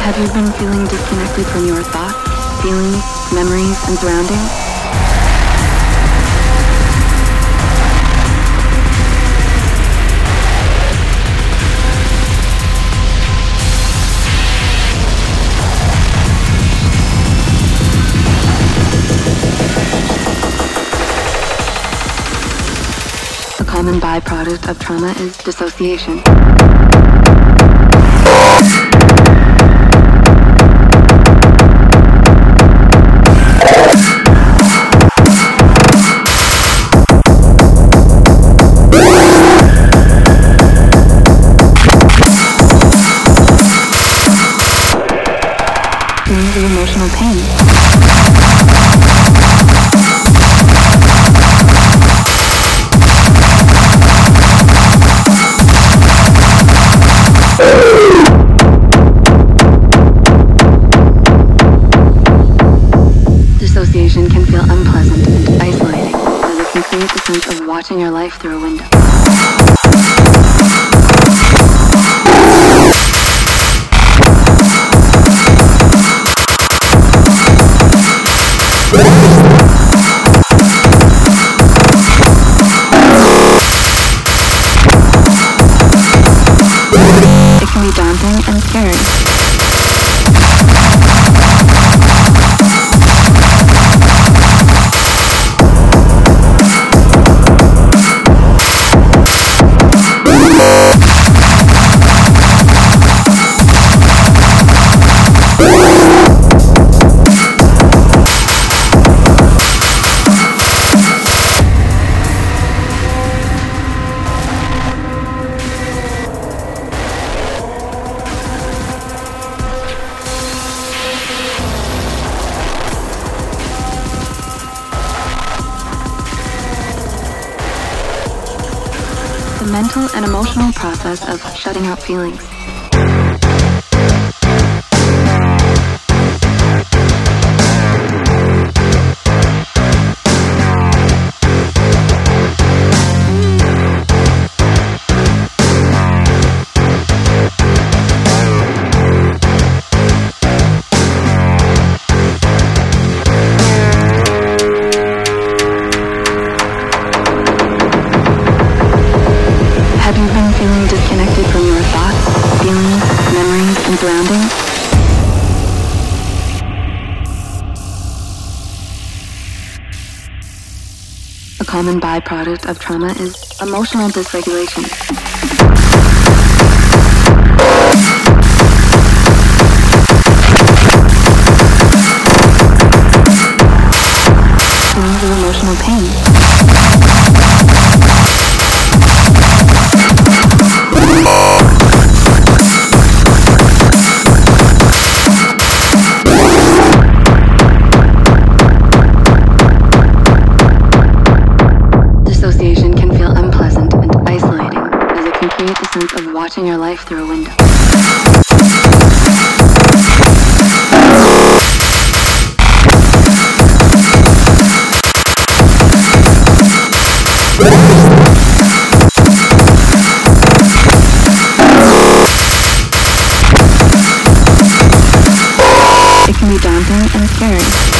Have you been feeling disconnected from your thoughts, feelings, memories, and surroundings? A common byproduct of trauma is dissociation. The emotional pain. Dissociation can feel unpleasant and isolating, as it can create the sense of watching your life through a window. And scary. The mental and emotional process of shutting out feelings. Feeling disconnected from your thoughts, feelings, memories, and surroundings? A common byproduct of trauma is emotional dysregulation. Feelings of emotional pain. Dissociation can feel unpleasant and isolating, as it can create the sense of watching your life through a window. It can be daunting and scary.